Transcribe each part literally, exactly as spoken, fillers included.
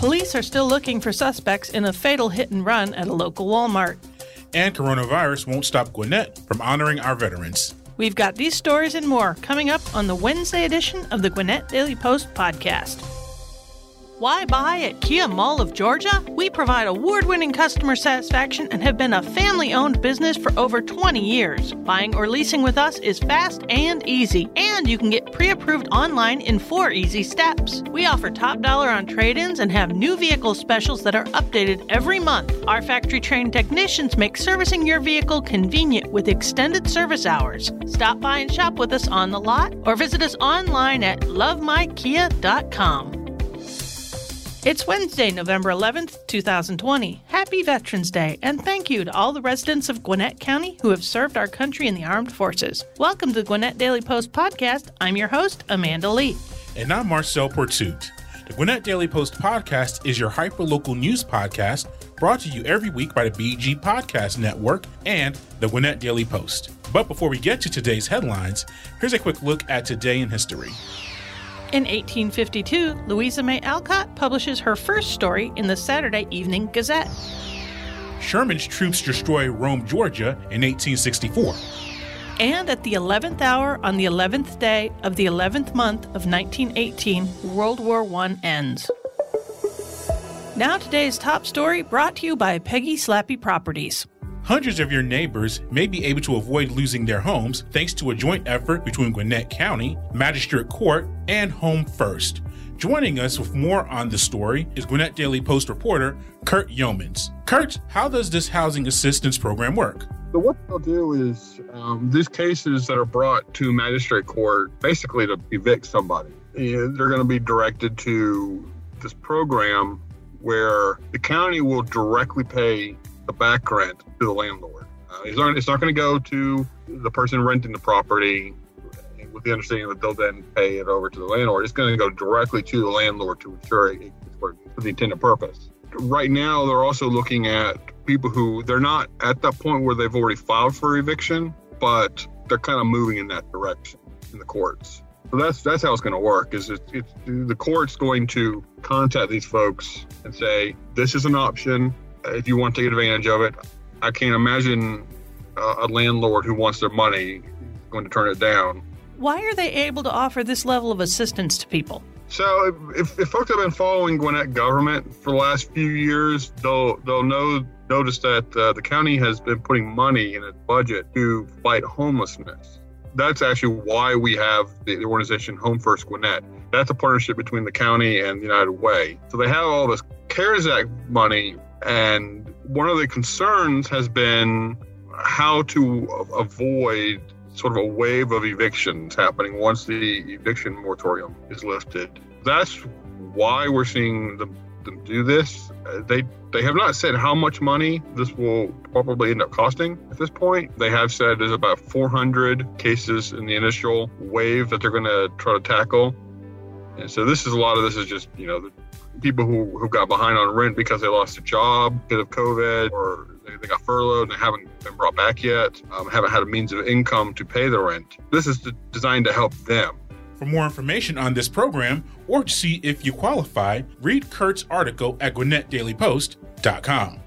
Police are still looking for suspects in a fatal hit and run at a local Walmart. And coronavirus won't stop Gwinnett from honoring our veterans. We've got these stories and more coming up on the Wednesday edition of the Gwinnett Daily Post podcast. Why buy at Kia Mall of Georgia? We provide award-winning customer satisfaction and have been a family-owned business for over twenty years. Buying or leasing with us is fast and easy, and you can get pre-approved online in four easy steps. We offer top dollar on trade-ins and have new vehicle specials that are updated every month. Our factory-trained technicians make servicing your vehicle convenient with extended service hours. Stop by and shop with us on the lot or visit us online at love my kia dot com. It's Wednesday, November eleventh, twenty twenty. Happy Veterans Day, and thank you to all the residents of Gwinnett County who have served our country in the armed forces. Welcome to the Gwinnett Daily Post podcast. I'm your host, Amanda Lee. And I'm Marcel Portute. The Gwinnett Daily Post podcast is your hyperlocal news podcast brought to you every week by the B G Podcast Network and the Gwinnett Daily Post. But before we get to today's headlines, here's a quick look at today in history. In eighteen fifty-two, Louisa May Alcott publishes her first story in the Saturday Evening Gazette. Sherman's troops destroy Rome, Georgia in eighteen sixty-four. And at the eleventh hour on the eleventh day of the eleventh month of nineteen eighteen, World War One ends. Now today's top story brought to you by Peggy Slappy Properties. Hundreds of your neighbors may be able to avoid losing their homes thanks to a joint effort between Gwinnett County, Magistrate Court, and Home First. Joining us with more on the story is Gwinnett Daily Post reporter Kurt Yeomans. Kurt, how does this housing assistance program work? So what they'll do is um, these cases that are brought to Magistrate Court basically to evict somebody, they're going to be directed to this program where the county will directly pay the back rent to the landlord. Uh, it's not, it's not going to go to the person renting the property with the understanding that they'll then pay it over to the landlord. It's going to go directly to the landlord to ensure it for the intended purpose. Right now, they're also looking at people who they're not at that point where they've already filed for eviction, but they're kind of moving in that direction in the courts. So that's that's how it's going to work. Is it's, it's the court's going to contact these folks and say, this is an option. If you want to take advantage of it, I can't imagine a landlord who wants their money going to turn it down. Why are they able to offer this level of assistance to people? So if, if folks have been following Gwinnett government for the last few years, they'll, they'll know, notice that uh, the county has been putting money in its budget to fight homelessness. That's actually why we have the organization Home First Gwinnett. That's a partnership between the county and the United Way. So they have all this CARES Act money. And one of the concerns has been how to avoid sort of a wave of evictions happening once the eviction moratorium is lifted. That's why we're seeing them, them do this. Uh, they they have not said how much money this will probably end up costing at this point. They have said there's about four hundred cases in the initial wave that they're going to try to tackle. And so this is a lot of this is just, you know, the people who, who got behind on rent because they lost their job because of COVID, or they, they got furloughed and they haven't been brought back yet, um, haven't had a means of income to pay the rent. This is to, designed to help them. For more information on this program or to see if you qualify, read Kurt's article at Gwinnet Daily Post dot com.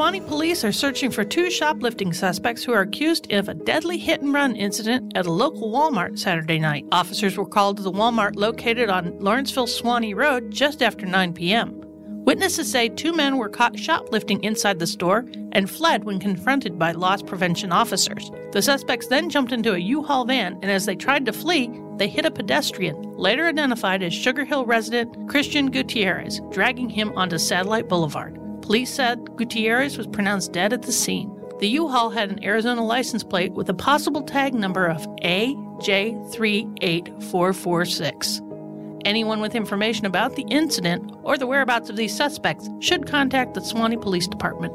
Suwanee police are searching for two shoplifting suspects who are accused of a deadly hit-and-run incident at a local Walmart Saturday night. Officers were called to the Walmart located on Lawrenceville-Suwanee Road just after nine p.m. Witnesses say two men were caught shoplifting inside the store and fled when confronted by loss prevention officers. The suspects then jumped into a U-Haul van, and as they tried to flee, they hit a pedestrian, later identified as Sugar Hill resident Christian Gutierrez, dragging him onto Satellite Boulevard. Police said Gutierrez was pronounced dead at the scene. The U-Haul had an Arizona license plate with a possible tag number of A J three eight four four six. Anyone with information about the incident or the whereabouts of these suspects should contact the Suwanee Police Department.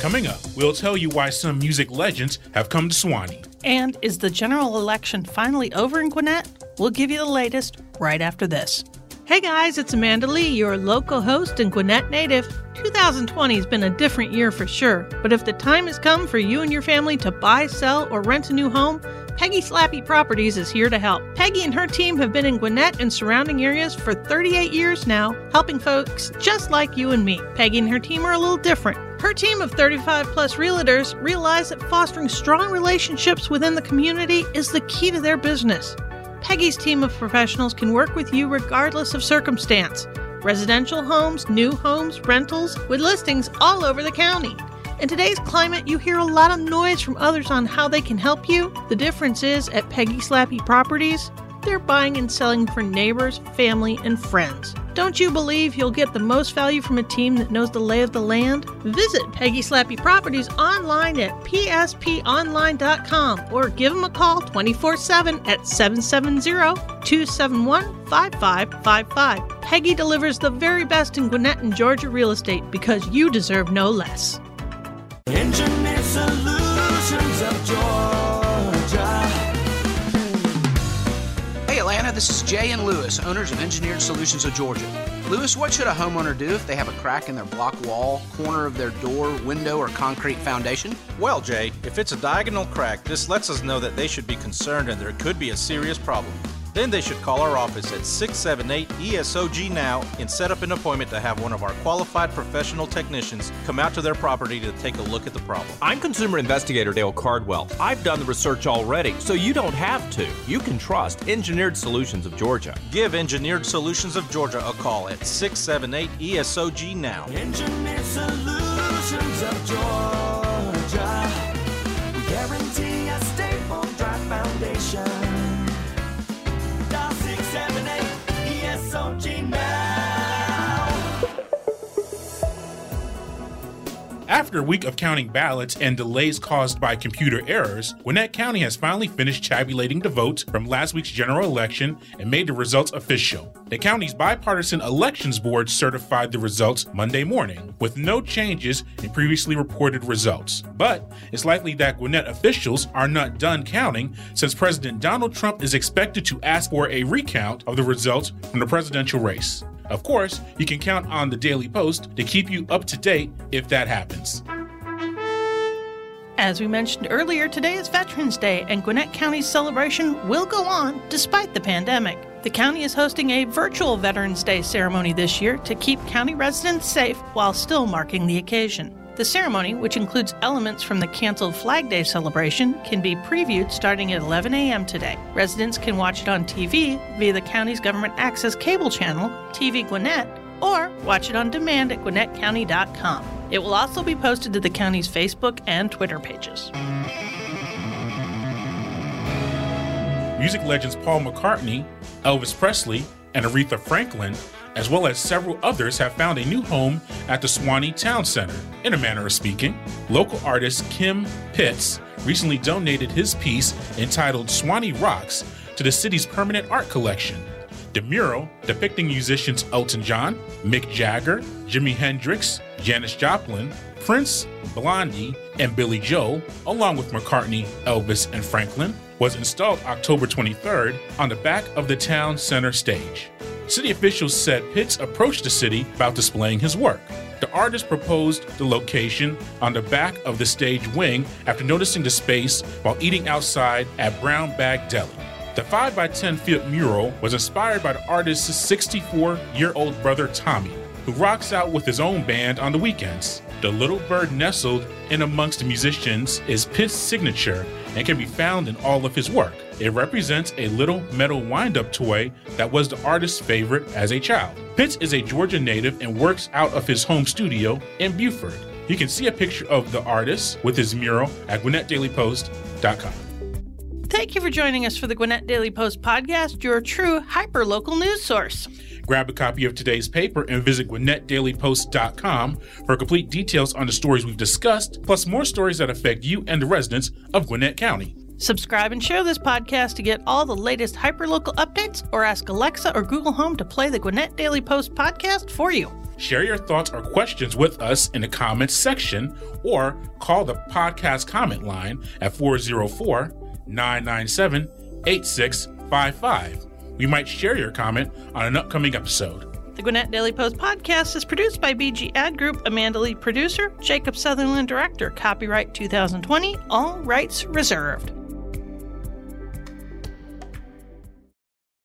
Coming up, we'll tell you why some music legends have come to Suwanee. And is the general election finally over in Gwinnett? We'll give you the latest right after this. Hey guys, it's Amanda Lee, your local host and Gwinnett native. twenty twenty has been a different year for sure, but if the time has come for you and your family to buy, sell, or rent a new home, Peggy Slappy Properties is here to help. Peggy and her team have been in Gwinnett and surrounding areas for thirty-eight years now, helping folks just like you and me. Peggy and her team are a little different. Her team of thirty-five plus realtors realize that fostering strong relationships within the community is the key to their business. Peggy's team of professionals can work with you regardless of circumstance. Residential homes, new homes, rentals, with listings all over the county. In today's climate, you hear a lot of noise from others on how they can help you. The difference is, at Peggy Slappy Properties, they're buying and selling for neighbors, family, and friends. Don't you believe you'll get the most value from a team that knows the lay of the land? Visit Peggy Slappy Properties online at p s p online dot com or give them a call twenty-four seven at seven seven zero, two seven one, five five five five. Peggy delivers the very best in Gwinnett and Georgia real estate because you deserve no less. Engineered Solutions of Georgia. Atlanta, this is Jay and Lewis, owners of Engineered Solutions of Georgia. Lewis, what should a homeowner do if they have a crack in their block wall, corner of their door, window, or concrete foundation? Well, Jay, if it's a diagonal crack, this lets us know that they should be concerned and there could be a serious problem. Then they should call our office at six seven eight E S O G now and set up an appointment to have one of our qualified professional technicians come out to their property to take a look at the problem. I'm Consumer Investigator Dale Cardwell. I've done the research already, so you don't have to. You can trust Engineered Solutions of Georgia. Give Engineered Solutions of Georgia a call at six seven eight E S O G now. Engineered Solutions of Georgia. We guarantee a stable, dry foundation. After a week of counting ballots and delays caused by computer errors, Gwinnett County has finally finished tabulating the votes from last week's general election and made the results official. The county's bipartisan elections board certified the results Monday morning, with no changes in previously reported results. But it's likely that Gwinnett officials are not done counting, since President Donald Trump is expected to ask for a recount of the results from the presidential race. Of course, you can count on the Daily Post to keep you up to date if that happens. As we mentioned earlier, today is Veterans Day, and Gwinnett County's celebration will go on despite the pandemic. The county is hosting a virtual Veterans Day ceremony this year to keep county residents safe while still marking the occasion. The ceremony, which includes elements from the canceled Flag Day celebration, can be previewed starting at eleven a.m. today. Residents can watch it on T V via the county's government access cable channel, T V Gwinnett, or watch it on demand at Gwinnet County dot com. It will also be posted to the county's Facebook and Twitter pages. Music legends Paul McCartney, Elvis Presley, and Aretha Franklin, as well as several others, have found a new home at the Suwanee Town Center. In a manner of speaking, local artist Kim Pitts recently donated his piece entitled Suwanee Rocks to the city's permanent art collection. The mural, depicting musicians Elton John, Mick Jagger, Jimi Hendrix, Janis Joplin, Prince, Blondie, and Billy Joel, along with McCartney, Elvis, and Franklin, was installed October twenty-third on the back of the town center stage. City officials said Pitts approached the city about displaying his work. The artist proposed the location on the back of the stage wing after noticing the space while eating outside at Brown Bag Deli. The five by ten foot mural was inspired by the artist's sixty-four-year-old brother Tommy, who rocks out with his own band on the weekends. The little bird nestled in amongst the musicians is Pitts' signature and can be found in all of his work. It represents a little metal wind-up toy that was the artist's favorite as a child. Pitts is a Georgia native and works out of his home studio in Beaufort. You can see a picture of the artist with his mural at Gwinnet Daily Post dot com. Thank you for joining us for the Gwinnett Daily Post podcast, your true hyper-local news source. Grab a copy of today's paper and visit Gwinnet Daily Post dot com for complete details on the stories we've discussed, plus more stories that affect you and the residents of Gwinnett County. Subscribe and share this podcast to get all the latest hyperlocal updates, or ask Alexa or Google Home to play the Gwinnett Daily Post podcast for you. Share your thoughts or questions with us in the comments section, or call the podcast comment line at four oh four, nine nine seven, eight six five five. We might share your comment on an upcoming episode. The Gwinnett Daily Post podcast is produced by B G Ad Group, Amanda Lee, producer, Jacob Sutherland, director, copyright twenty twenty, all rights reserved.